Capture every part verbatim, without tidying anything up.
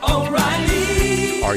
oh, O'Reilly! Are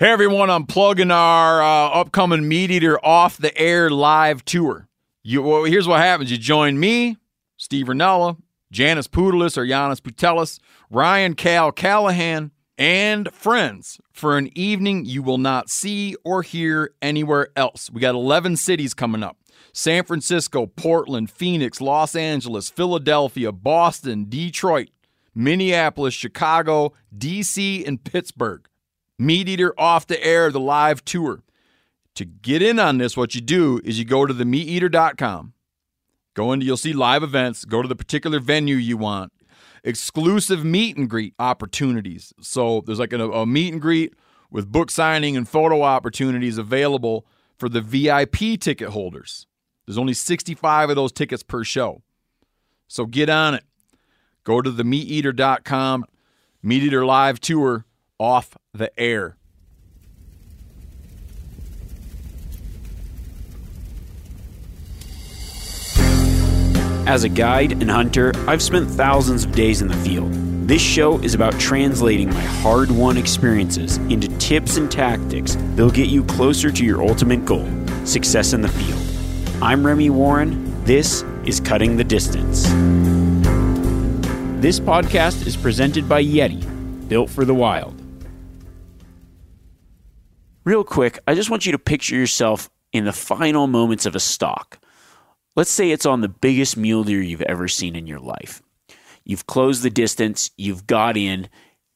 Hey everyone, I'm plugging our uh, upcoming Meat Eater Off the Air live tour. You, well, here's what happens. You join me, Steve Rinella, Janis Putelis or Janis Putelis, Ryan Cal Callahan, and friends for an evening you will not see or hear anywhere else. We got eleven cities coming up. San Francisco, Portland, Phoenix, Los Angeles, Philadelphia, Boston, Detroit, Minneapolis, Chicago, D C, and Pittsburgh. Meat Eater Off the Air, the live tour. To get in on this, what you do is you go to the meat eater dot com. Go into, you'll see live events. Go to the particular venue you want. Exclusive meet and greet opportunities. So there's like a, a meet and greet with book signing and photo opportunities available for the V I P ticket holders. There's only sixty-five of those tickets per show. So get on it. Go to the meat eater dot com. Meat Eater live tour. Off the air. As a guide and hunter, I've spent thousands of days in the field. This show is about translating my hard-won experiences into tips and tactics that'll get you closer to your ultimate goal, success in the field. I'm Remy Warren. This is Cutting the Distance. This podcast is presented by Yeti, built for the wild. Real quick, I just want you to picture yourself in the final moments of a stalk. Let's say it's on the biggest mule deer you've ever seen in your life. You've closed the distance, you've got in,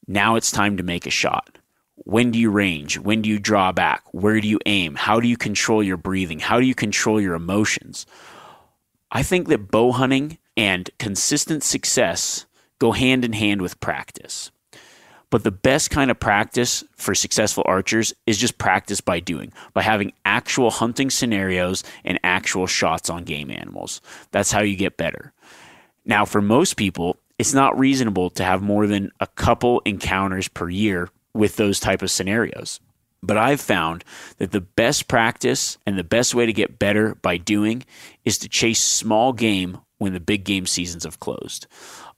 now it's time to make a shot. When do you range? When do you draw back? Where do you aim? How do you control your breathing? How do you control your emotions? I think that bow hunting and consistent success go hand in hand with practice. But the best kind of practice for successful archers is just practice by doing, by having actual hunting scenarios and actual shots on game animals. That's how you get better. Now, for most people, it's not reasonable to have more than a couple encounters per year with those type of scenarios. But I've found that the best practice and the best way to get better by doing is to chase small game when the big game seasons have closed.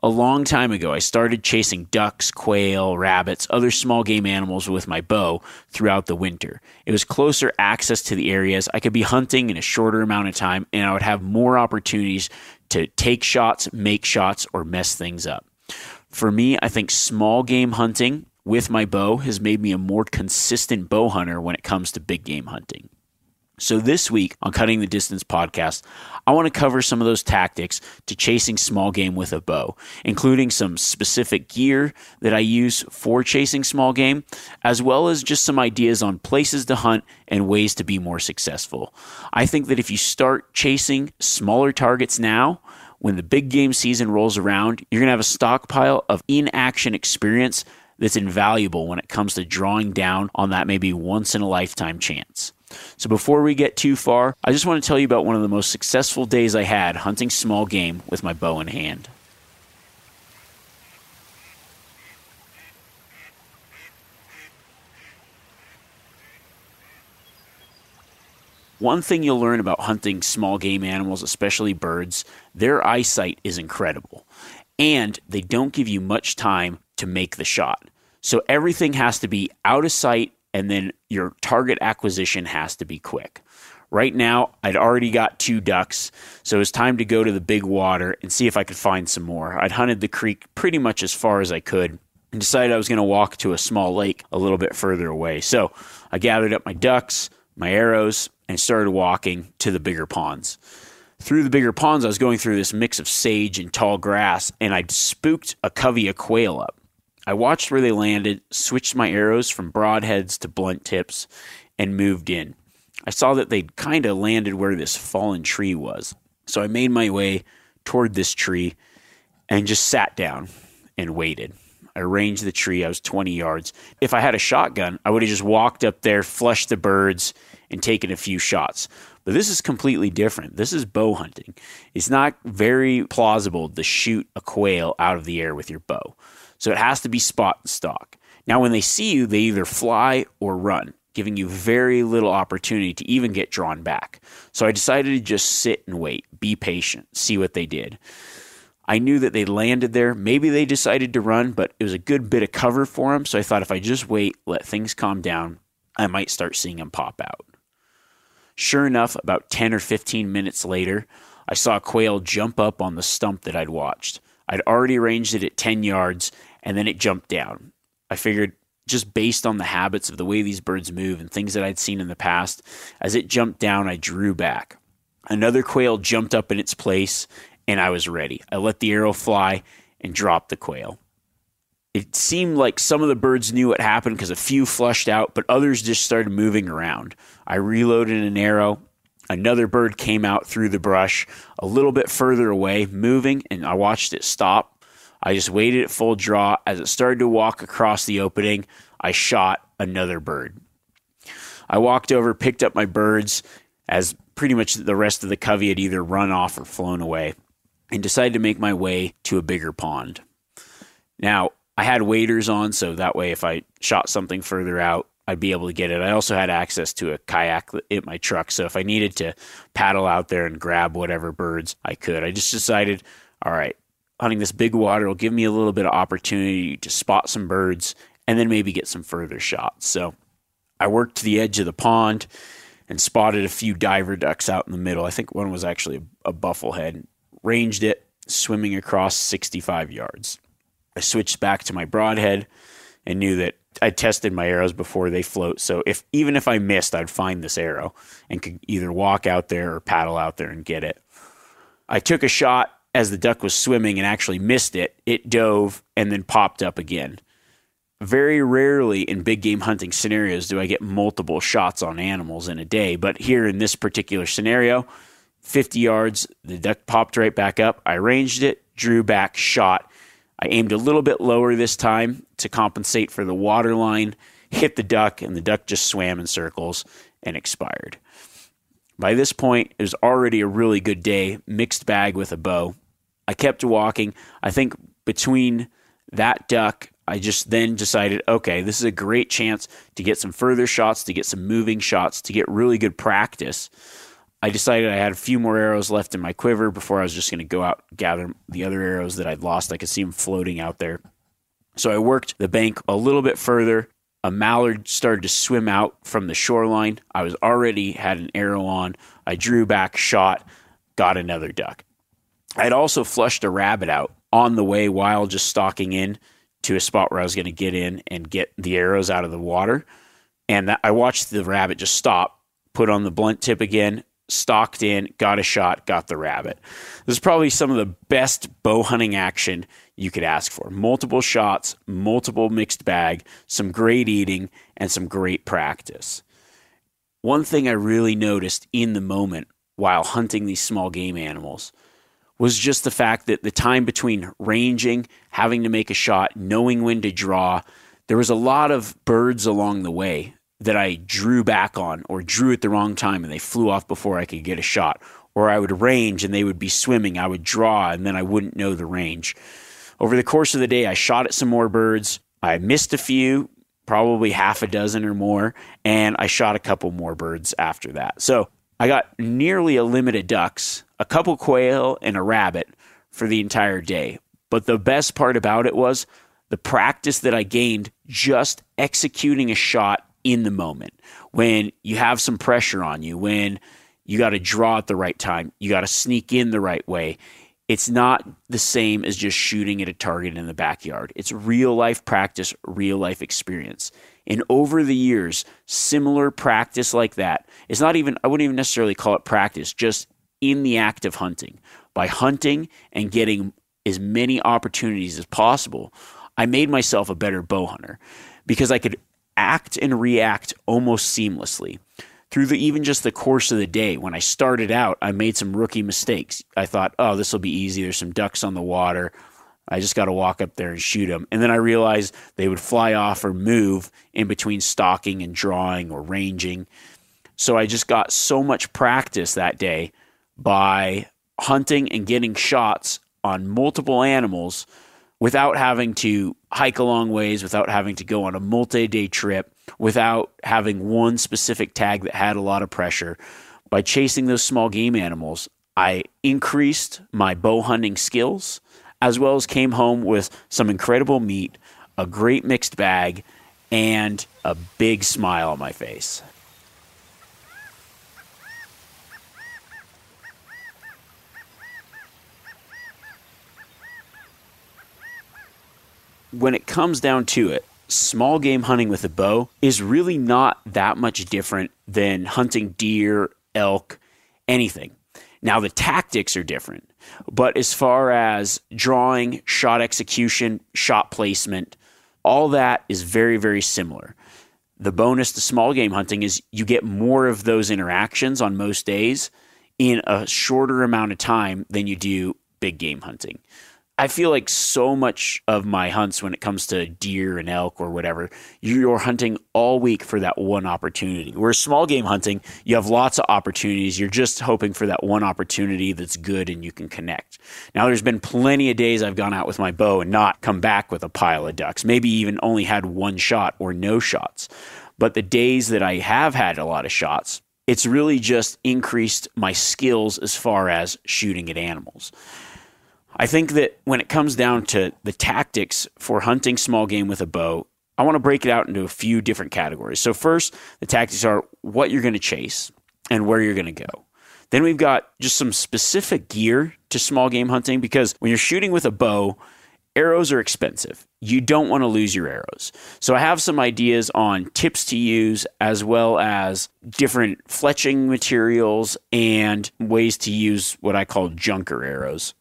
A long time ago, I started chasing ducks, quail, rabbits, other small game animals with my bow throughout the winter. It was closer access to the areas. I could be hunting in a shorter amount of time, and I would have more opportunities to take shots, make shots, or mess things up. For me, I think small game hunting with my bow has made me a more consistent bow hunter when it comes to big game hunting. So this week on Cutting the Distance podcast, I want to cover some of those tactics to chasing small game with a bow, including some specific gear that I use for chasing small game, as well as just some ideas on places to hunt and ways to be more successful. I think that if you start chasing smaller targets now, when the big game season rolls around, you're going to have a stockpile of in-action experience that's invaluable when it comes to drawing down on that maybe once-in-a-lifetime chance. So before we get too far, I just want to tell you about one of the most successful days I had hunting small game with my bow in hand. One thing you'll learn about hunting small game animals, especially birds, their eyesight is incredible. And they don't give you much time to make the shot. So everything has to be out of sight, and then your target acquisition has to be quick. Right now, I'd already got two ducks, so it was time to go to the big water and see if I could find some more. I'd hunted the creek pretty much as far as I could and decided I was going to walk to a small lake a little bit further away. So I gathered up my ducks, my arrows, and started walking to the bigger ponds. Through the bigger ponds, I was going through this mix of sage and tall grass, and I'd spooked a covey of quail up. I watched where they landed, switched my arrows from broadheads to blunt tips, and moved in. I saw that they'd kind of landed where this fallen tree was. So I made my way toward this tree and just sat down and waited. I ranged the tree. I was twenty yards. If I had a shotgun, I would have just walked up there, flushed the birds, and taken a few shots. But this is completely different. This is bow hunting. It's not very plausible to shoot a quail out of the air with your bow. So it has to be spot and stalk. Now, when they see you, they either fly or run, giving you very little opportunity to even get drawn back. So I decided to just sit and wait, be patient, see what they did. I knew that they landed there. Maybe they decided to run, but it was a good bit of cover for them. So I thought if I just wait, let things calm down, I might start seeing them pop out. Sure enough, about ten or fifteen minutes later, I saw a quail jump up on the stump that I'd watched. I'd already ranged it at ten yards, and then it jumped down. I figured, just based on the habits of the way these birds move and things that I'd seen in the past, as it jumped down, I drew back. Another quail jumped up in its place, and I was ready. I let the arrow fly and dropped the quail. It seemed like some of the birds knew what happened because a few flushed out, but others just started moving around. I reloaded an arrow. Another bird came out through the brush a little bit further away, moving, and I watched it stop. I just waited at full draw. As it started to walk across the opening, I shot another bird. I walked over, picked up my birds, as pretty much the rest of the covey had either run off or flown away, and decided to make my way to a bigger pond. Now, I had waders on, so that way if I shot something further out, I'd be able to get it. I also had access to a kayak in my truck, so if I needed to paddle out there and grab whatever birds I could, I just decided, all right, hunting this big water will give me a little bit of opportunity to spot some birds and then maybe get some further shots. So I worked to the edge of the pond and spotted a few diver ducks out in the middle. I think one was actually a, a bufflehead. Ranged it, swimming across sixty-five yards. I switched back to my broadhead and knew that I tested my arrows before they float. So if even if I missed, I'd find this arrow and could either walk out there or paddle out there and get it. I took a shot as the duck was swimming and actually missed it. It dove and then popped up again. Very rarely in big game hunting scenarios do I get multiple shots on animals in a day, but here in this particular scenario, fifty yards, the duck popped right back up. I ranged it, drew back, shot. I aimed a little bit lower this time to compensate for the water line, hit the duck, and the duck just swam in circles and expired. By this point, it was already a really good day, mixed bag with a bow. I kept walking. I think between that duck, I just then decided, okay, this is a great chance to get some further shots, to get some moving shots, to get really good practice. I decided I had a few more arrows left in my quiver before I was just going to go out and gather the other arrows that I'd lost. I could see them floating out there. So I worked the bank a little bit further. A mallard started to swim out from the shoreline. I was already had an arrow on. I drew back, shot, got another duck. I'd also flushed a rabbit out on the way while just stalking in to a spot where I was going to get in and get the arrows out of the water. And that, I watched the rabbit just stop, put on the blunt tip again, stalked in, got a shot, got the rabbit. This is probably some of the best bow hunting action you could ask for. Multiple shots, multiple mixed bag, some great eating, and some great practice. One thing I really noticed in the moment while hunting these small game animals was just the fact that the time between ranging, having to make a shot, knowing when to draw, there was a lot of birds along the way that I drew back on or drew at the wrong time and they flew off before I could get a shot. Or I would range and they would be swimming. I would draw and then I wouldn't know the range. Over the course of the day, I shot at some more birds. I missed a few, probably half a dozen or more, and I shot a couple more birds after that. So I got nearly a limit of ducks, a couple quail, and a rabbit for the entire day. But the best part about it was the practice that I gained just executing a shot in the moment. When you have some pressure on you, when you got to draw at the right time, you got to sneak in the right way. It's not the same as just shooting at a target in the backyard. It's real life practice, real life experience. And over the years, similar practice like that, it's not even, I wouldn't even necessarily call it practice, just in the act of hunting. By hunting and getting as many opportunities as possible, I made myself a better bow hunter because I could act and react almost seamlessly. Through the, even just the course of the day, when I started out, I made some rookie mistakes. I thought, oh, this will be easy. There's some ducks on the water. I just got to walk up there and shoot them. And then I realized they would fly off or move in between stalking and drawing or ranging. So I just got so much practice that day by hunting and getting shots on multiple animals without having to hike a long ways, without having to go on a multi-day trip, without having one specific tag that had a lot of pressure. By chasing those small game animals, I increased my bow hunting skills, as well as came home with some incredible meat, a great mixed bag, and a big smile on my face. When it comes down to it, small game hunting with a bow is really not that much different than hunting deer, elk, anything. Now, the tactics are different, but as far as drawing, shot execution, shot placement, all that is very, very similar. The bonus to small game hunting is you get more of those interactions on most days in a shorter amount of time than you do big game hunting. I feel like so much of my hunts when it comes to deer and elk or whatever, you're hunting all week for that one opportunity. Whereas small game hunting, you have lots of opportunities. You're just hoping for that one opportunity that's good and you can connect. Now, there's been plenty of days I've gone out with my bow and not come back with a pile of ducks, maybe even only had one shot or no shots. But the days that I have had a lot of shots, it's really just increased my skills as far as shooting at animals. I think that when it comes down to the tactics for hunting small game with a bow, I want to break it out into a few different categories. So first, the tactics are what you're going to chase and where you're going to go. Then we've got just some specific gear to small game hunting, because when you're shooting with a bow, arrows are expensive. You don't want to lose your arrows. So I have some ideas on tips to use, as well as different fletching materials and ways to use what I call junker arrows.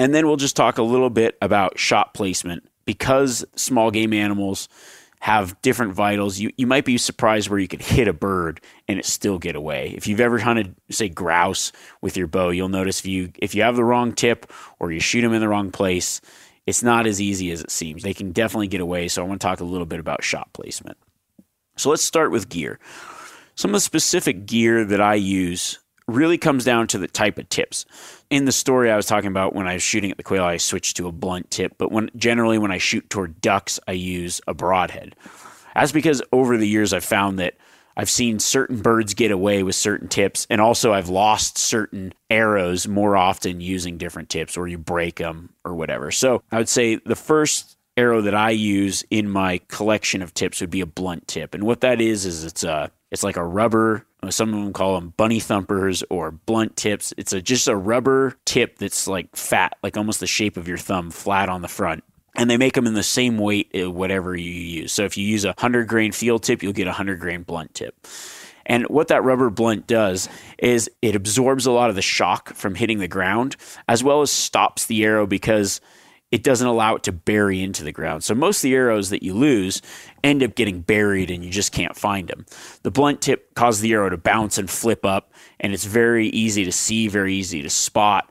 And then we'll just talk a little bit about shot placement, because small game animals have different vitals. You you might be surprised where you could hit a bird and it still get away. If you've ever hunted, say, grouse with your bow, you'll notice if you if you have the wrong tip or you shoot them in the wrong place, it's not as easy as it seems. They can definitely get away. So I want to talk a little bit about shot placement. So let's start with gear. Some of the specific gear that I use really comes down to the type of tips. In the story I was talking about, when I was shooting at the quail, I switched to a blunt tip, but when generally when I shoot toward ducks, I use a broadhead. That's because over the years I've found that I've seen certain birds get away with certain tips, and also I've lost certain arrows more often using different tips, or you break them or whatever. So I would say the first arrow that I use in my collection of tips would be a blunt tip. And what that is, is it's a It's like a rubber, some of them call them bunny thumpers or blunt tips. It's a, just a rubber tip that's like fat, like almost the shape of your thumb, flat on the front. And they make them in the same weight, whatever you use. So if you use a one hundred grain field tip, you'll get a one hundred grain blunt tip. And what that rubber blunt does is it absorbs a lot of the shock from hitting the ground, as well as stops the arrow because it doesn't allow it to bury into the ground. So most of the arrows that you lose end up getting buried and you just can't find them. The blunt tip causes the arrow to bounce and flip up, and it's very easy to see, very easy to spot.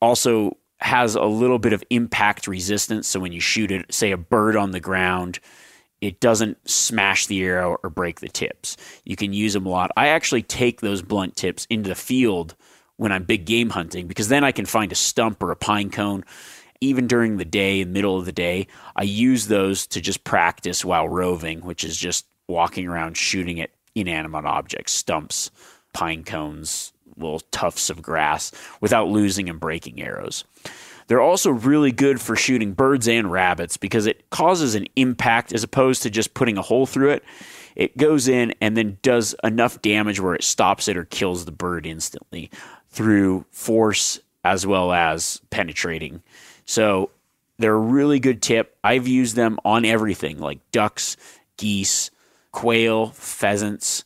Also has a little bit of impact resistance. So when you shoot it, say a bird on the ground, it doesn't smash the arrow or break the tips. You can use them a lot. I actually take those blunt tips into the field when I'm big game hunting, because then I can find a stump or a pine cone. Even during the day, middle of the day, I use those to just practice while roving, which is just walking around shooting at inanimate objects, stumps, pine cones, little tufts of grass, without losing and breaking arrows. They're also really good for shooting birds and rabbits because it causes an impact as opposed to just putting a hole through it. It goes in and then does enough damage where it stops it or kills the bird instantly through force as well as penetrating. So they're a really good tip. I've used them on everything like ducks, geese, quail, pheasants,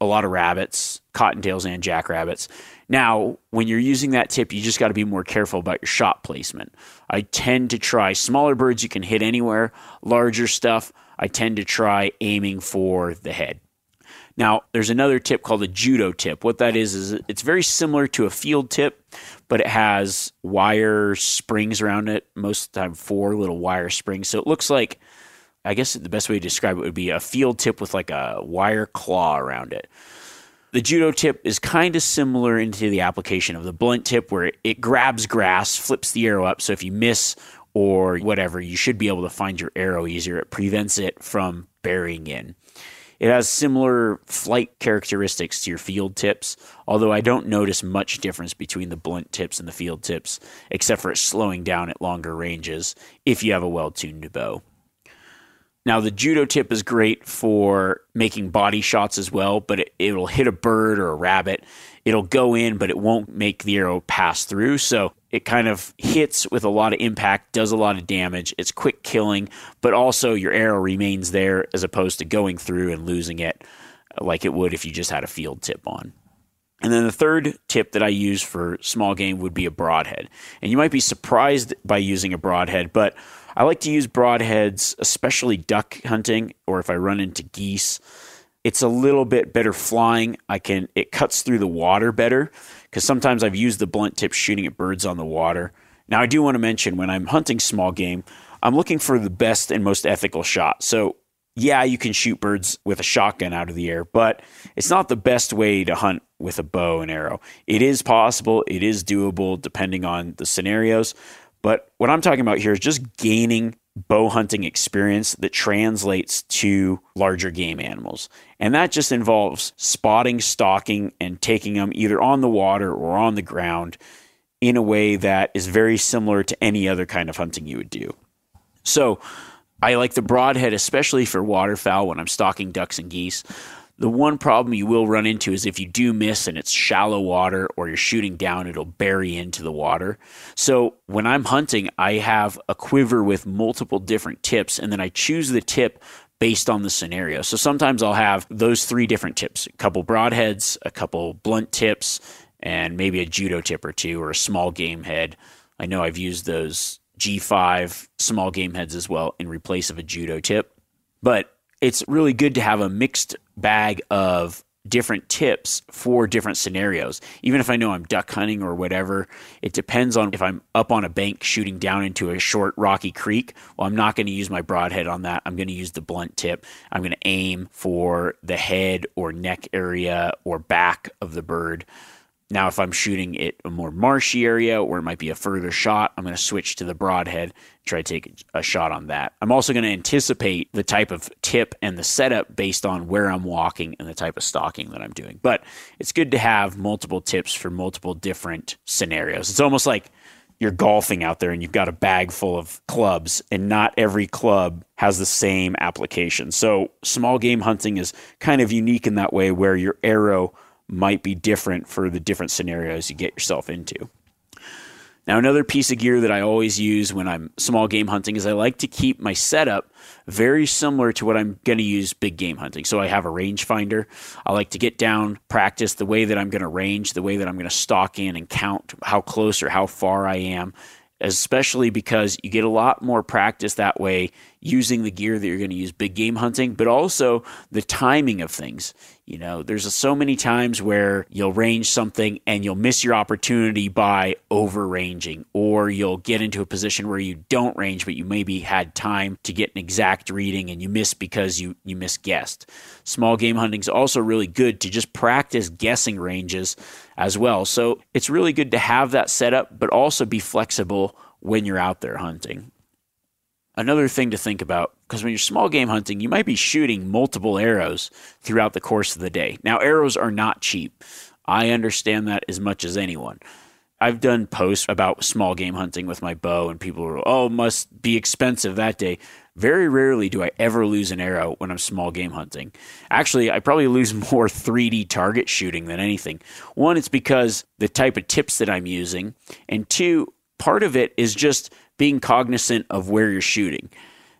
a lot of rabbits, cottontails and jackrabbits. Now, when you're using that tip, you just got to be more careful about your shot placement. I tend to try smaller birds you can hit anywhere. Larger stuff, I tend to try aiming for the head. Now, there's another tip called a judo tip. What that is, is it's very similar to a field tip, but it has wire springs around it, most of the time four little wire springs. So it looks like, I guess the best way to describe it would be a field tip with like a wire claw around it. The judo tip is kind of similar into the application of the blunt tip where it grabs grass, flips the arrow up. So if you miss or whatever, you should be able to find your arrow easier. It prevents it from burying in. It has similar flight characteristics to your field tips, although I don't notice much difference between the blunt tips and the field tips, except for it slowing down at longer ranges if you have a well-tuned bow. Now, the judo tip is great for making body shots as well, but it, it'll hit a bird or a rabbit. It'll go in, but it won't make the arrow pass through. So it kind of hits with a lot of impact, does a lot of damage. It's quick killing, but also your arrow remains there as opposed to going through and losing it like it would if you just had a field tip on. And then the third tip that I use for small game would be a broadhead. And you might be surprised by using a broadhead, but I like to use broadheads, especially duck hunting, or if I run into geese. It's a little bit better flying. I can it cuts through the water better because sometimes I've used the blunt tip shooting at birds on the water. Now, I do want to mention when I'm hunting small game, I'm looking for the best and most ethical shot. So yeah, you can shoot birds with a shotgun out of the air, but it's not the best way to hunt with a bow and arrow. It is possible. It is doable depending on the scenarios. But what I'm talking about here is just gaining bow hunting experience that translates to larger game animals. And that just involves spotting, stalking, and taking them either on the water or on the ground in a way that is very similar to any other kind of hunting you would do. So I like the broadhead, especially for waterfowl when I'm stalking ducks and geese. The one problem you will run into is if you do miss and it's shallow water or you're shooting down, it'll bury into the water. So when I'm hunting, I have a quiver with multiple different tips, and then I choose the tip based on the scenario. So sometimes I'll have those three different tips, a couple broadheads, a couple blunt tips, and maybe a judo tip or two or a small game head. I know I've used those G five small game heads as well in replace of a judo tip. But it's really good to have a mixed bag of different tips for different scenarios. Even if I know I'm duck hunting or whatever, it depends on if I'm up on a bank shooting down into a short rocky creek. Well, I'm not going to use my broadhead on that. I'm going to use the blunt tip. I'm going to aim for the head or neck area or back of the bird. Now, if I'm shooting at a more marshy area where it might be a further shot, I'm going to switch to the broadhead, try to take a shot on that. I'm also going to anticipate the type of tip and the setup based on where I'm walking and the type of stalking that I'm doing. But it's good to have multiple tips for multiple different scenarios. It's almost like you're golfing out there and you've got a bag full of clubs, and not every club has the same application. So small game hunting is kind of unique in that way where your arrow might be different for the different scenarios you get yourself into. Now, another piece of gear that I always use when I'm small game hunting is I like to keep my setup very similar to what I'm going to use big game hunting. So I have a rangefinder. I like to get down, practice the way that I'm going to range, the way that I'm going to stalk in and count how close or how far I am, especially because you get a lot more practice that way using the gear that you're going to use big game hunting, but also the timing of things. You know, there's so many times where you'll range something and you'll miss your opportunity by over-ranging, or you'll get into a position where you don't range, but you maybe had time to get an exact reading and you miss because you, you misguessed. Small game hunting is also really good to just practice guessing ranges as well. So it's really good to have that set up, but also be flexible when you're out there hunting. Another thing to think about, because when you're small game hunting, you might be shooting multiple arrows throughout the course of the day. Now, arrows are not cheap. I understand that as much as anyone. I've done posts about small game hunting with my bow, and people are, oh, must be expensive that day. Very rarely do I ever lose an arrow when I'm small game hunting. Actually, I probably lose more three D target shooting than anything. One, it's because the type of tips that I'm using, and two, part of it is just being cognizant of where you're shooting.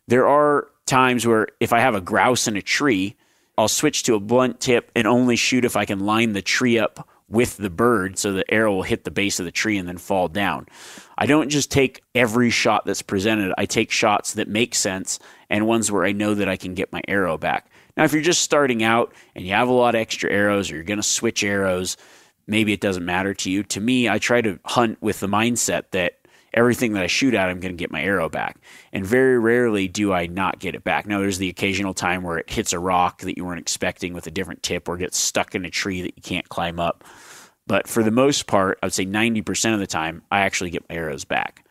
There are times where if I have a grouse in a tree, I'll switch to a blunt tip and only shoot if I can line the tree up with the bird so the arrow will hit the base of the tree and then fall down. I don't just take every shot that's presented. I take shots that make sense and ones where I know that I can get my arrow back. Now, if you're just starting out and you have a lot of extra arrows or you're going to switch arrows, maybe it doesn't matter to you. To me, I try to hunt with the mindset that everything that I shoot at, I'm going to get my arrow back. And very rarely do I not get it back. Now, there's the occasional time where it hits a rock that you weren't expecting with a different tip, or gets stuck in a tree that you can't climb up. But for the most part, I would say ninety percent of the time, I actually get my arrows back.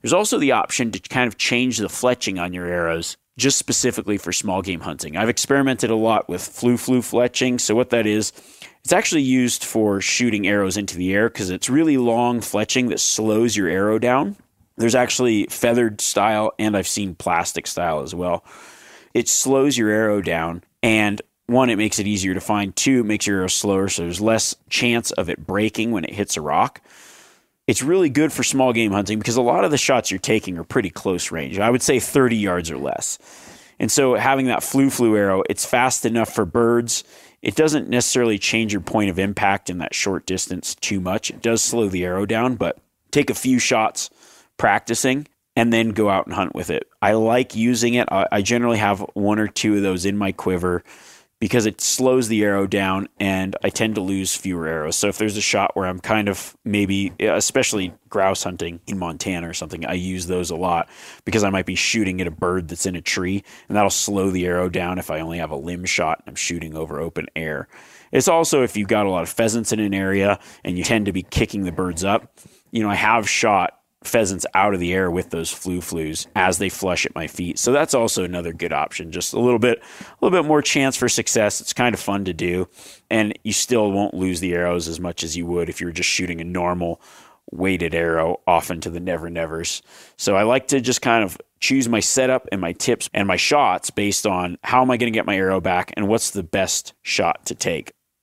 There's also the option to kind of change the fletching on your arrows, just specifically for small game hunting. I've experimented a lot with flew-flew fletching. So what that is, it's actually used for shooting arrows into the air because it's really long fletching that slows your arrow down. There's actually feathered style, and I've seen plastic style as well. It slows your arrow down, and one, it makes it easier to find. Two, it makes your arrow slower, so there's less chance of it breaking when it hits a rock. It's really good for small game hunting because a lot of the shots you're taking are pretty close range. I would say thirty yards or less. And so having that flew-flew arrow, it's fast enough for birds. It doesn't necessarily change your point of impact in that short distance too much. It does slow the arrow down, but take a few shots practicing and then go out and hunt with it. I like using it. I generally have one or two of those in my quiver because it slows the arrow down and I tend to lose fewer arrows. So if there's a shot where I'm kind of maybe, especially grouse hunting in Montana or something, I use those a lot because I might be shooting at a bird that's in a tree, and that'll slow the arrow down if I only have a limb shot and I'm shooting over open air. It's also if you've got a lot of pheasants in an area and you tend to be kicking the birds up. You know, I have shot pheasants out of the air with those flew flues as they flush at my feet. So that's also another good option. Just a little bit, a little bit more chance for success. It's kind of fun to do. And you still won't lose the arrows as much as you would if you were just shooting a normal weighted arrow off into the never nevers. So I like to just kind of choose my setup and my tips and my shots based on how am I going to get my arrow back and what's the best shot to take.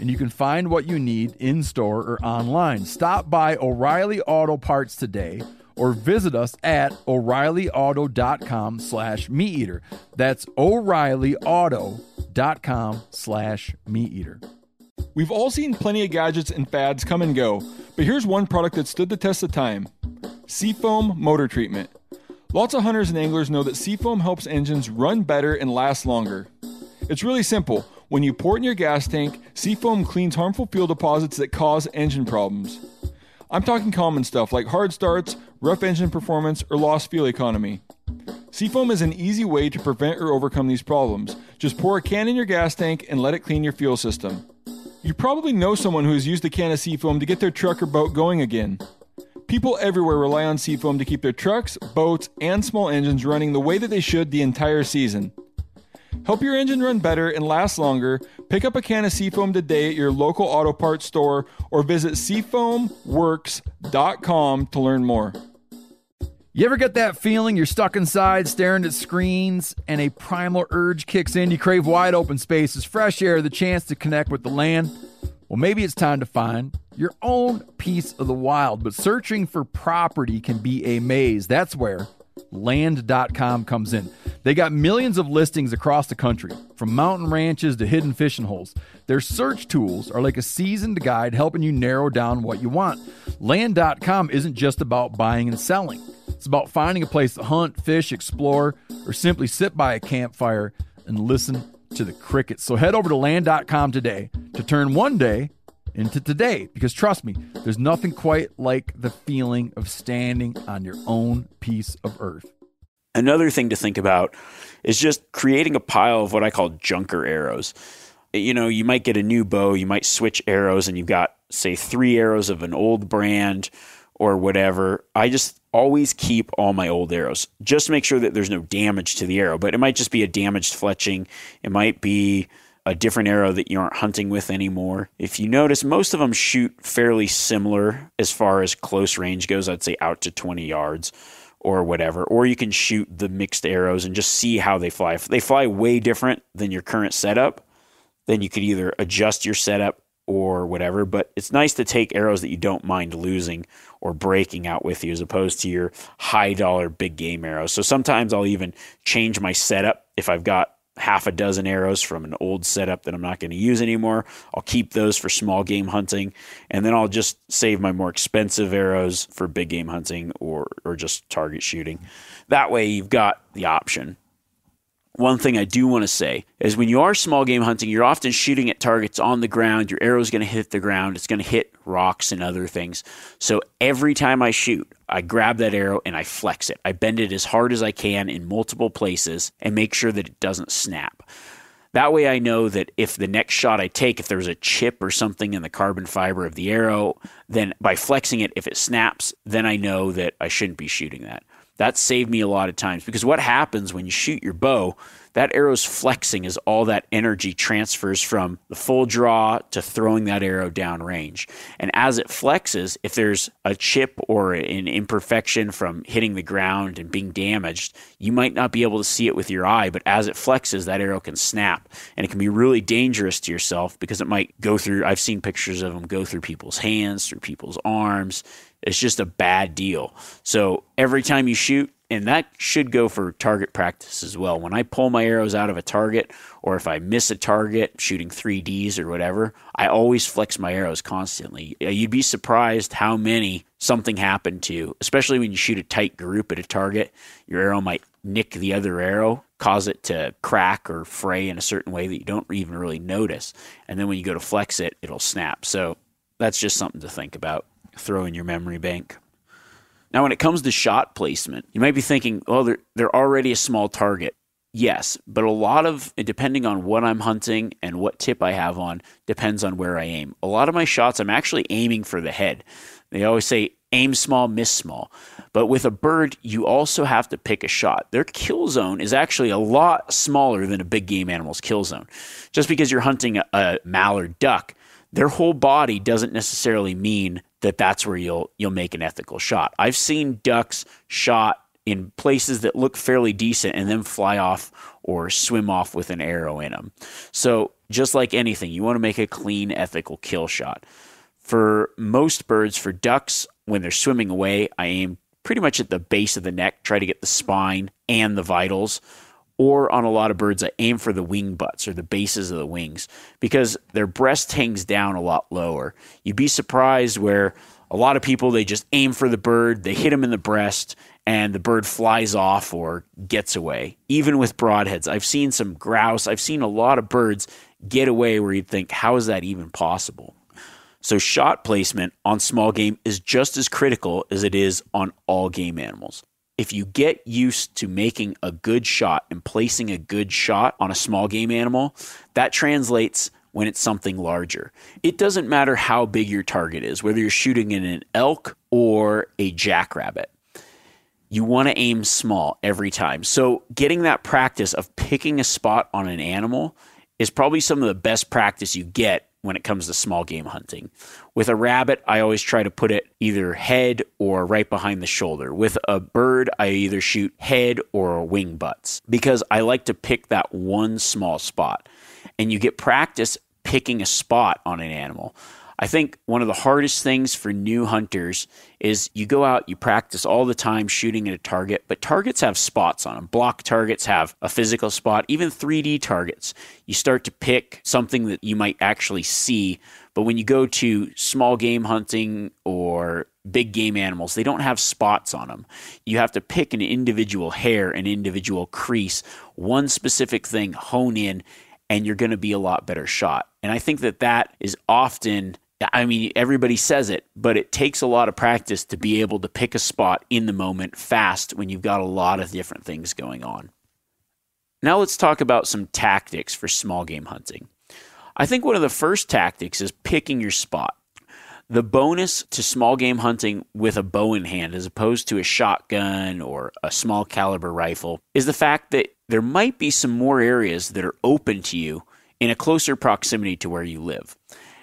and you can find what you need in-store or online. Stop by O'Reilly Auto Parts today or visit us at O'Reilly Auto dot com slash Meat Eater. That's O'Reilly Auto dot com slash Meat Eater. We've all seen plenty of gadgets and fads come and go, but here's one product that stood the test of time. Seafoam motor treatment. Lots of hunters and anglers know that Seafoam helps engines run better and last longer. It's really simple. When you pour it in your gas tank, Seafoam cleans harmful fuel deposits that cause engine problems. I'm talking common stuff like hard starts, rough engine performance, or lost fuel economy. Seafoam is an easy way to prevent or overcome these problems. Just pour a can in your gas tank and let it clean your fuel system. You probably know someone who has used a can of Seafoam to get their truck or boat going again. People everywhere rely on Seafoam to keep their trucks, boats, and small engines running the way that they should the entire season. Help your engine run better and last longer. Pick up a can of Seafoam today at your local auto parts store or visit seafoam works dot com to learn more. You ever get that feeling you're stuck inside staring at screens and a primal urge kicks in? You crave wide open spaces, fresh air, the chance to connect with the land. Well, maybe it's time to find your own piece of the wild, but searching for property can be a maze. That's where land dot com comes in. They got millions of listings across the country, from mountain ranches to hidden fishing holes. Their search tools are like a seasoned guide helping you narrow down what you want. land dot com isn't just about buying and selling. It's about finding a place to hunt, fish, explore, or simply sit by a campfire and listen to the crickets. So head over to land dot com today to turn one day into today, because trust me, there's nothing quite like the feeling of standing on your own piece of earth. Another thing to think about is just creating a pile of what I call junker arrows. You know, you might get a new bow, you might switch arrows, and you've got, say, three arrows of an old brand or whatever. I just always keep all my old arrows. Just to make sure that there's no damage to the arrow. But it might just be a damaged fletching. It might be a different arrow that you aren't hunting with anymore. If you notice, most of them shoot fairly similar as far as close range goes. I'd say out to twenty yards or whatever. Or you can shoot the mixed arrows and just see how they fly. If they fly way different than your current setup, then you could either adjust your setup or whatever, but it's nice to take arrows that you don't mind losing or breaking out with you as opposed to your high-dollar big game arrows. So sometimes I'll even change my setup. If I've got half a dozen arrows from an old setup that I'm not going to use anymore, I'll keep those for small game hunting, and then I'll just save my more expensive arrows for big game hunting or, or just target shooting. That way you've got the option. One thing I do want to say is when you are small game hunting, you're often shooting at targets on the ground. Your arrow is going to hit the ground. It's going to hit rocks and other things. So every time I shoot, I grab that arrow and I flex it. I bend it as hard as I can in multiple places and make sure that it doesn't snap. That way I know that if the next shot I take, if there's a chip or something in the carbon fiber of the arrow, then by flexing it, if it snaps, then I know that I shouldn't be shooting that. That saved me a lot of times, because what happens when you shoot your bow, that arrow's flexing is all that energy transfers from the full draw to throwing that arrow downrange. And as it flexes, if there's a chip or an imperfection from hitting the ground and being damaged, you might not be able to see it with your eye, but as it flexes, that arrow can snap. And it can be really dangerous to yourself because it might go through, I've seen pictures of them go through people's hands, through people's arms. It's just a bad deal. So every time you shoot, and that should go for target practice as well. When I pull my arrows out of a target, or if I miss a target, shooting three Ds or whatever, I always flex my arrows constantly. You'd be surprised how many something happened to, especially when you shoot a tight group at a target. Your arrow might nick the other arrow, cause it to crack or fray in a certain way that you don't even really notice. And then when you go to flex it, it'll snap. So that's just something to think about. Throw in your memory bank. Now, when it comes to shot placement, you might be thinking, oh, they're, they're already a small target. Yes, but a lot of, depending on what I'm hunting and what tip I have on, depends on where I aim. A lot of my shots, I'm actually aiming for the head. They always say, aim small, miss small. But with a bird, you also have to pick a shot. Their kill zone is actually a lot smaller than a big game animal's kill zone. Just because you're hunting a, a mallard duck, their whole body doesn't necessarily mean that that's where you'll you'll make an ethical shot. I've seen ducks shot in places that look fairly decent and then fly off or swim off with an arrow in them. So just like anything, you want to make a clean, ethical kill shot. For most birds, for ducks, when they're swimming away, I aim pretty much at the base of the neck, try to get the spine and the vitals. Or on a lot of birds, I aim for the wing butts or the bases of the wings because their breast hangs down a lot lower. You'd be surprised where a lot of people, they just aim for the bird, they hit them in the breast, and the bird flies off or gets away. Even with broadheads, I've seen some grouse, I've seen a lot of birds get away where you'd think, how is that even possible? So shot placement on small game is just as critical as it is on all game animals. If you get used to making a good shot and placing a good shot on a small game animal, that translates when it's something larger. It doesn't matter how big your target is, whether you're shooting at an elk or a jackrabbit. You want to aim small every time. So getting that practice of picking a spot on an animal is probably some of the best practice you get when it comes to small game hunting. With a rabbit, I always try to put it either head or right behind the shoulder. With a bird, I either shoot head or wing butts because I like to pick that one small spot. And you get practice picking a spot on an animal. I think one of the hardest things for new hunters is you go out, you practice all the time shooting at a target, but targets have spots on them. Block targets have a physical spot, even three D targets. You start to pick something that you might actually see, but when you go to small game hunting or big game animals, they don't have spots on them. You have to pick an individual hair, an individual crease, one specific thing, hone in, and you're going to be a lot better shot. And I think that that is often... I mean, everybody says it, but it takes a lot of practice to be able to pick a spot in the moment fast when you've got a lot of different things going on. Now let's talk about some tactics for small game hunting. I think one of the first tactics is picking your spot. The bonus to small game hunting with a bow in hand as opposed to a shotgun or a small caliber rifle is the fact that there might be some more areas that are open to you in a closer proximity to where you live.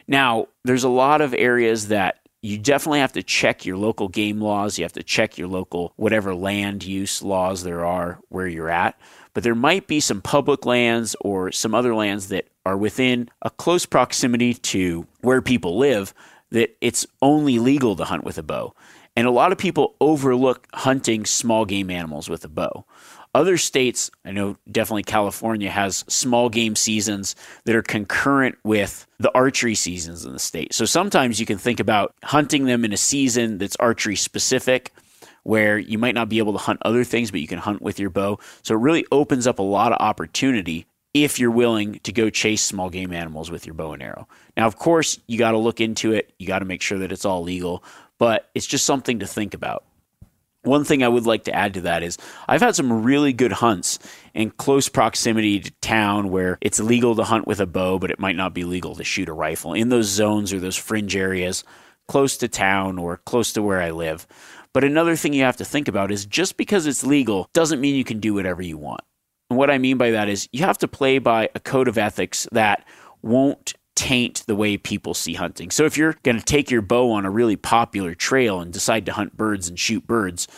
Now, there's a lot of areas that you definitely have to check your local game laws. You have to check your local whatever land use laws there are where you're at. But there might be some public lands or some other lands that are within a close proximity to where people live that it's only legal to hunt with a bow. And a lot of people overlook hunting small game animals with a bow. Other states, I know definitely California has small game seasons that are concurrent with the archery seasons in the state. So sometimes you can think about hunting them in a season that's archery specific, where you might not be able to hunt other things, but you can hunt with your bow. So it really opens up a lot of opportunity if you're willing to go chase small game animals with your bow and arrow. Now, of course, you got to look into it. You got to make sure that it's all legal, but it's just something to think about. One thing I would like to add to that is I've had some really good hunts in close proximity to town where it's legal to hunt with a bow, but it might not be legal to shoot a rifle in those zones or those fringe areas close to town or close to where I live. But another thing you have to think about is just because it's legal doesn't mean you can do whatever you want. And what I mean by that is you have to play by a code of ethics that won't taint the way people see hunting. So if you're going to take your bow on a really popular trail and decide to hunt birds and shoot birds,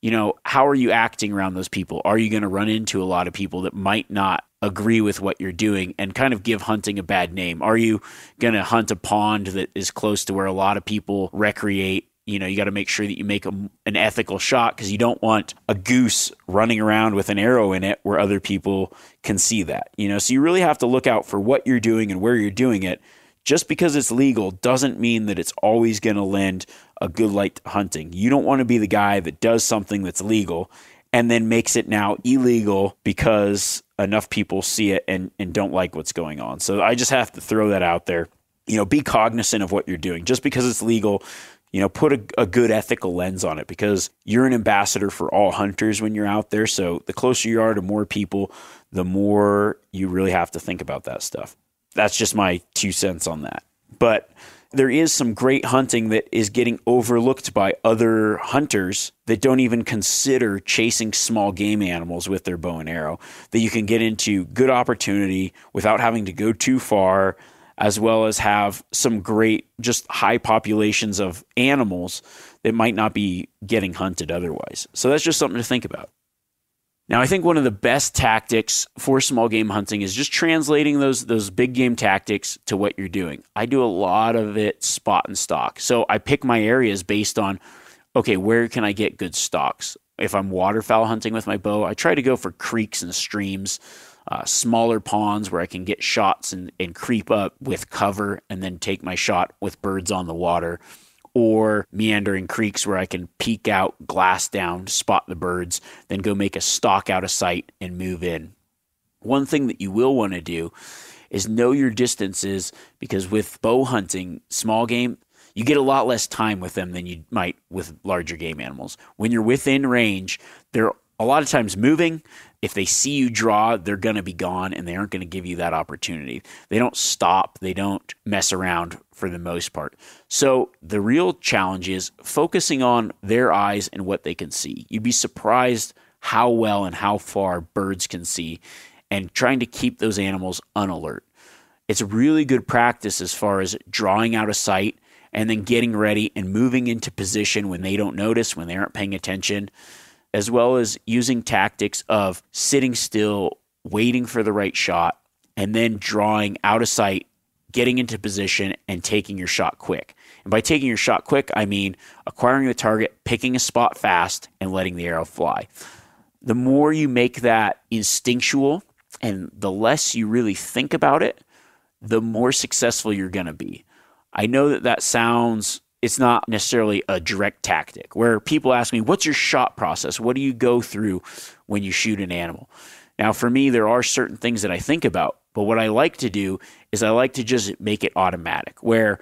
you know, how are you acting around those people? Are you going to run into a lot of people that might not agree with what you're doing and kind of give hunting a bad name? Are you going to hunt a pond that is close to where a lot of people recreate? You know, you got to make sure that you make a, an ethical shot because you don't want a goose running around with an arrow in it where other people can see that, you know? So you really have to look out for what you're doing and where you're doing it. Just because it's legal doesn't mean that it's always going to lend a good light to hunting. You don't want to be the guy that does something that's legal and then makes it now illegal because enough people see it and, and don't like what's going on. So I just have to throw that out there. You know, be cognizant of what you're doing. Just because it's legal, you know, put a, a good ethical lens on it because you're an ambassador for all hunters when you're out there. So the closer you are to more people, the more you really have to think about that stuff. That's just my two cents on that. But there is some great hunting that is getting overlooked by other hunters that don't even consider chasing small game animals with their bow and arrow, that you can get into good opportunity without having to go too far, as well as have some great, just high populations of animals that might not be getting hunted otherwise. So that's just something to think about. Now, I think one of the best tactics for small game hunting is just translating those those big game tactics to what you're doing. I do a lot of it spot and stock. So I pick my areas based on, okay, where can I get good stocks? If I'm waterfowl hunting with my bow, I try to go for creeks and streams, Uh, smaller ponds where I can get shots and, and creep up with cover and then take my shot with birds on the water, or meandering creeks where I can peek out, glass down, spot the birds, then go make a stalk out of sight and move in. One thing that you will want to do is know your distances, because with bow hunting, small game, you get a lot less time with them than you might with larger game animals. When you're within range, they're a lot of times moving. If they see you draw, they're going to be gone and they aren't going to give you that opportunity. They don't stop. They don't mess around for the most part. So the real challenge is focusing on their eyes and what they can see. You'd be surprised how well and how far birds can see, and trying to keep those animals unalert. It's really good practice as far as drawing out of sight and then getting ready and moving into position when they don't notice, when they aren't paying attention, as well as using tactics of sitting still, waiting for the right shot, and then drawing out of sight, getting into position, and taking your shot quick. And by taking your shot quick, I mean acquiring the target, picking a spot fast, and letting the arrow fly. The more you make that instinctual and the less you really think about it, the more successful you're going to be. I know that that sounds, it's not necessarily a direct tactic, where people ask me, what's your shot process? What do you go through when you shoot an animal? Now, for me, there are certain things that I think about, but what I like to do is I like to just make it automatic, where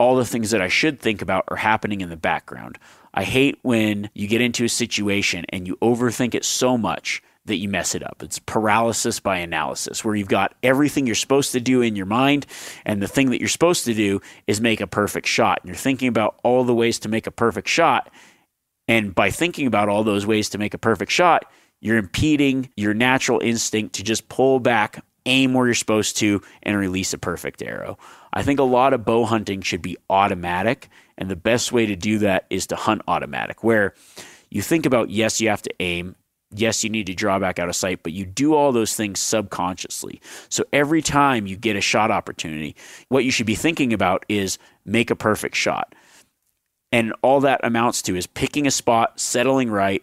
all the things that I should think about are happening in the background. I hate when you get into a situation and you overthink it so much that you mess it up. It's paralysis by analysis, where you've got everything you're supposed to do in your mind, and the thing that you're supposed to do is make a perfect shot. And you're thinking about all the ways to make a perfect shot. And by thinking about all those ways to make a perfect shot, you're impeding your natural instinct to just pull back, aim where you're supposed to, and release a perfect arrow. I think a lot of bow hunting should be automatic. And the best way to do that is to hunt automatic, where you think about, yes, you have to aim. Yes, you need to draw back out of sight, but you do all those things subconsciously. So every time you get a shot opportunity, what you should be thinking about is make a perfect shot. And all that amounts to is picking a spot, settling right.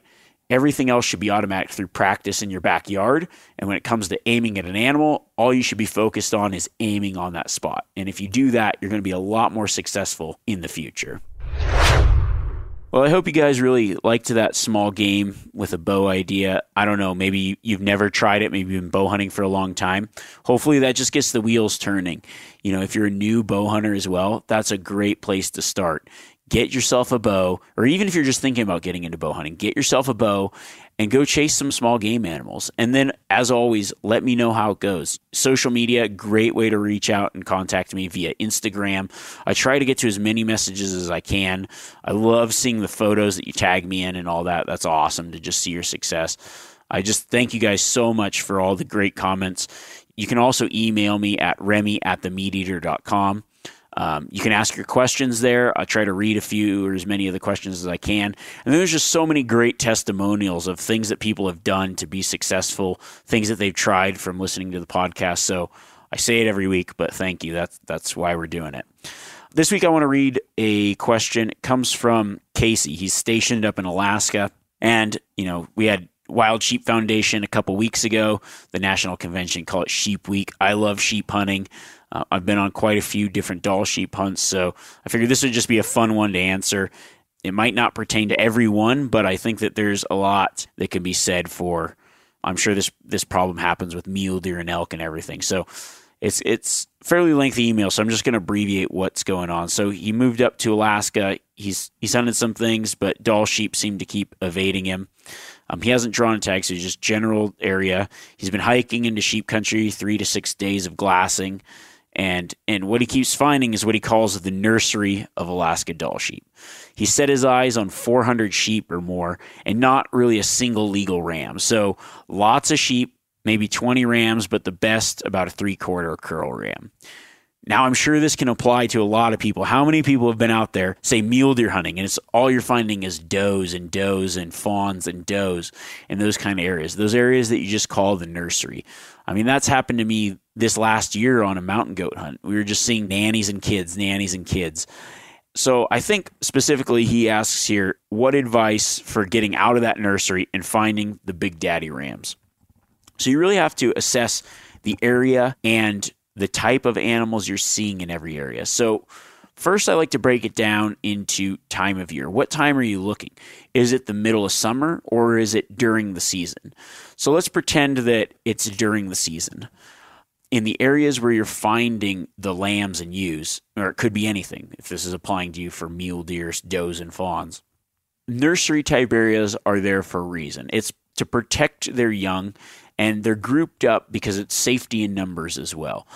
Everything else should be automatic through practice in your backyard. And when it comes to aiming at an animal, all you should be focused on is aiming on that spot. And if you do that, you're going to be a lot more successful in the future. Well, I hope you guys really liked that small game with a bow idea. I don't know, maybe you've never tried it. Maybe you've been bow hunting for a long time. Hopefully that just gets the wheels turning. You know, if you're a new bow hunter as well, that's a great place to start. Get yourself a bow, or even if you're just thinking about getting into bow hunting, get yourself a bow and go chase some small game animals. And then, as always, let me know how it goes. Social media, great way to reach out and contact me via Instagram. I try to get to as many messages as I can. I love seeing the photos that you tag me in and all that. That's awesome to just see your success. I just thank you guys so much for all the great comments. You can also email me at remy at the meat eater dot com. Um, you can ask your questions there. I try to read a few or as many of the questions as I can. And there's just so many great testimonials of things that people have done to be successful, things that they've tried from listening to the podcast. So I say it every week, but thank you. That's, that's why we're doing it. This week, I want to read a question. It comes from Casey. He's stationed up in Alaska. And, you know, we had Wild Sheep Foundation a couple weeks ago, the national convention, call it Sheep Week. I love sheep hunting. Uh, I've been on quite a few different doll sheep hunts, so I figured this would just be a fun one to answer. It might not pertain to everyone, but I think that there's a lot that can be said for, I'm sure this this problem happens with mule deer and elk and everything. So it's it's fairly lengthy email, so I'm just going to abbreviate what's going on. So he moved up to Alaska. He's he's hunted some things, but doll sheep seem to keep evading him. Um, he hasn't drawn a tag, so he's just general area. He's been hiking into sheep country, three to six days of glassing. And and what he keeps finding is what he calls the nursery of Alaska doll sheep. He set his eyes on four hundred sheep or more and not really a single legal ram. So lots of sheep, maybe twenty rams, but the best about a three-quarter curl ram. Now, I'm sure this can apply to a lot of people. How many people have been out there, say, mule deer hunting, and it's all you're finding is does and does and fawns and does and those kind of areas, those areas that you just call the nursery. I mean, that's happened to me this last year on a mountain goat hunt. We were just seeing nannies and kids, nannies and kids. So I think specifically he asks here, what advice for getting out of that nursery and finding the big daddy rams? So you really have to assess the area and the type of animals you're seeing in every area. So first, I like to break it down into time of year. What time are you looking? Is it the middle of summer or is it during the season? So let's pretend that it's during the season. In the areas where you're finding the lambs and ewes, or it could be anything, if this is applying to you for mule deer, does, and fawns, nursery type areas are there for a reason. It's to protect their young, and they're grouped up because it's safety in numbers as well.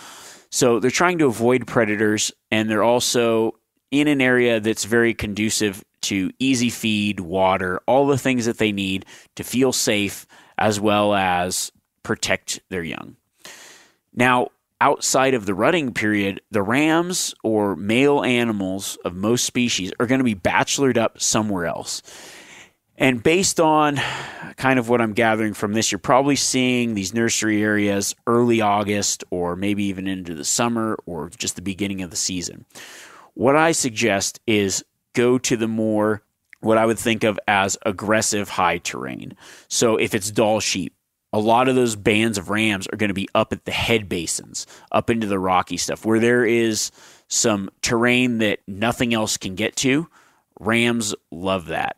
So they're trying to avoid predators, and they're also in an area that's very conducive to easy feed, water, all the things that they need to feel safe, as well as protect their young. Now, outside of the rutting period, the rams or male animals of most species are going to be bachelored up somewhere else. And based on kind of what I'm gathering from this, you're probably seeing these nursery areas early August or maybe even into the summer or just the beginning of the season. What I suggest is go to the more what I would think of as aggressive high terrain. So if it's Dall sheep, a lot of those bands of rams are going to be up at the head basins, up into the rocky stuff where there is some terrain that nothing else can get to. Rams love that.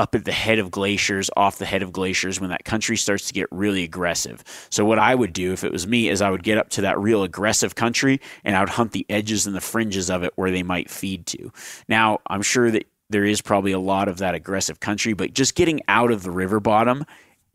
Up at the head of glaciers, off the head of glaciers, when that country starts to get really aggressive. So what I would do if it was me is I would get up to that real aggressive country and I would hunt the edges and the fringes of it where they might feed to. Now, I'm sure that there is probably a lot of that aggressive country, but just getting out of the river bottom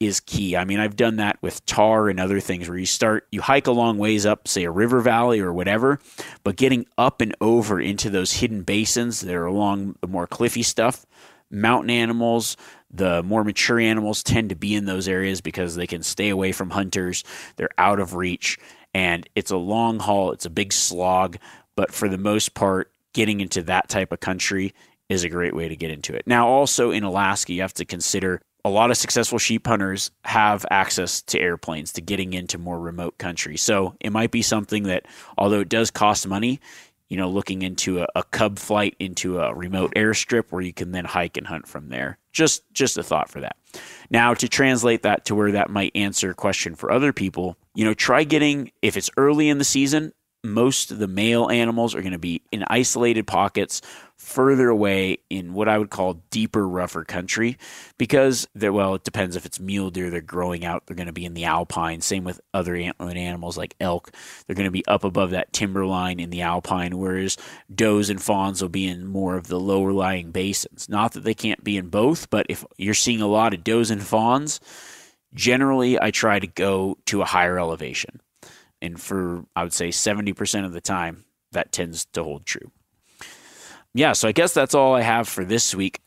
is key. I mean, I've done that with tar and other things where you start, you hike a long ways up, say a river valley or whatever, but getting up and over into those hidden basins that are along the more cliffy stuff. Mountain animals, the more mature animals tend to be in those areas because they can stay away from hunters. They're out of reach, and it's a long haul. It's a big slog, but for the most part, getting into that type of country is a great way to get into it. Now, also in Alaska, you have to consider a lot of successful sheep hunters have access to airplanes, to getting into more remote country. So it might be something that, although it does cost money, you know, looking into a, a cub flight into a remote airstrip where you can then hike and hunt from there. Just just a thought for that. Now, to translate that to where that might answer a question for other people, you know, try getting, if it's early in the season, most of the male animals are going to be in isolated pockets further away in what I would call deeper, rougher country because, well, it depends if it's mule deer, they're growing out, they're going to be in the alpine. Same with other antlered animals like elk. They're going to be up above that timberline in the alpine, whereas does and fawns will be in more of the lower-lying basins. Not that they can't be in both, but if you're seeing a lot of does and fawns, generally I try to go to a higher elevation. And for, I would say, seventy percent of the time, that tends to hold true. Yeah, so I guess that's all I have for this week.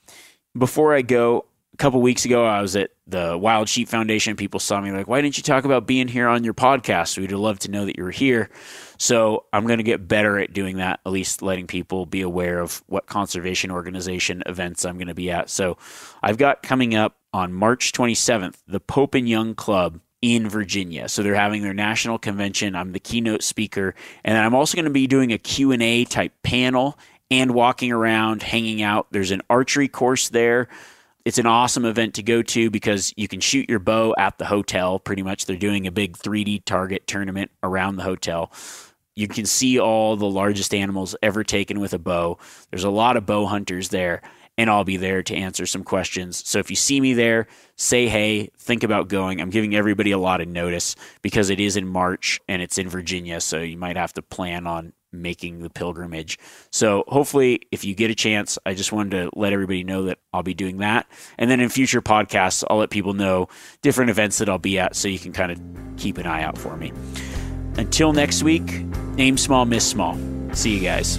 Before I go, a couple weeks ago, I was at the Wild Sheep Foundation. People saw me like, why didn't you talk about being here on your podcast? We'd love to know that you were here. So I'm going to get better at doing that, at least letting people be aware of what conservation organization events I'm going to be at. So I've got coming up on March twenty-seventh, the Pope and Young Club in Virginia. So they're having their national convention. I'm the keynote speaker. And I'm also going to be doing a Q and A type panel and walking around, hanging out. There's an archery course there. It's an awesome event to go to because you can shoot your bow at the hotel. Pretty much they're doing a big three D target tournament around the hotel. You can see all the largest animals ever taken with a bow. There's a lot of bow hunters there. And I'll be there to answer some questions. So if you see me there, say hey, think about going. I'm giving everybody a lot of notice because it is in March and it's in Virginia, so you might have to plan on making the pilgrimage. So hopefully if you get a chance, I just wanted to let everybody know that I'll be doing that. And then in future podcasts, I'll let people know different events that I'll be at so you can kind of keep an eye out for me. Until next week, aim small, miss small. See you guys.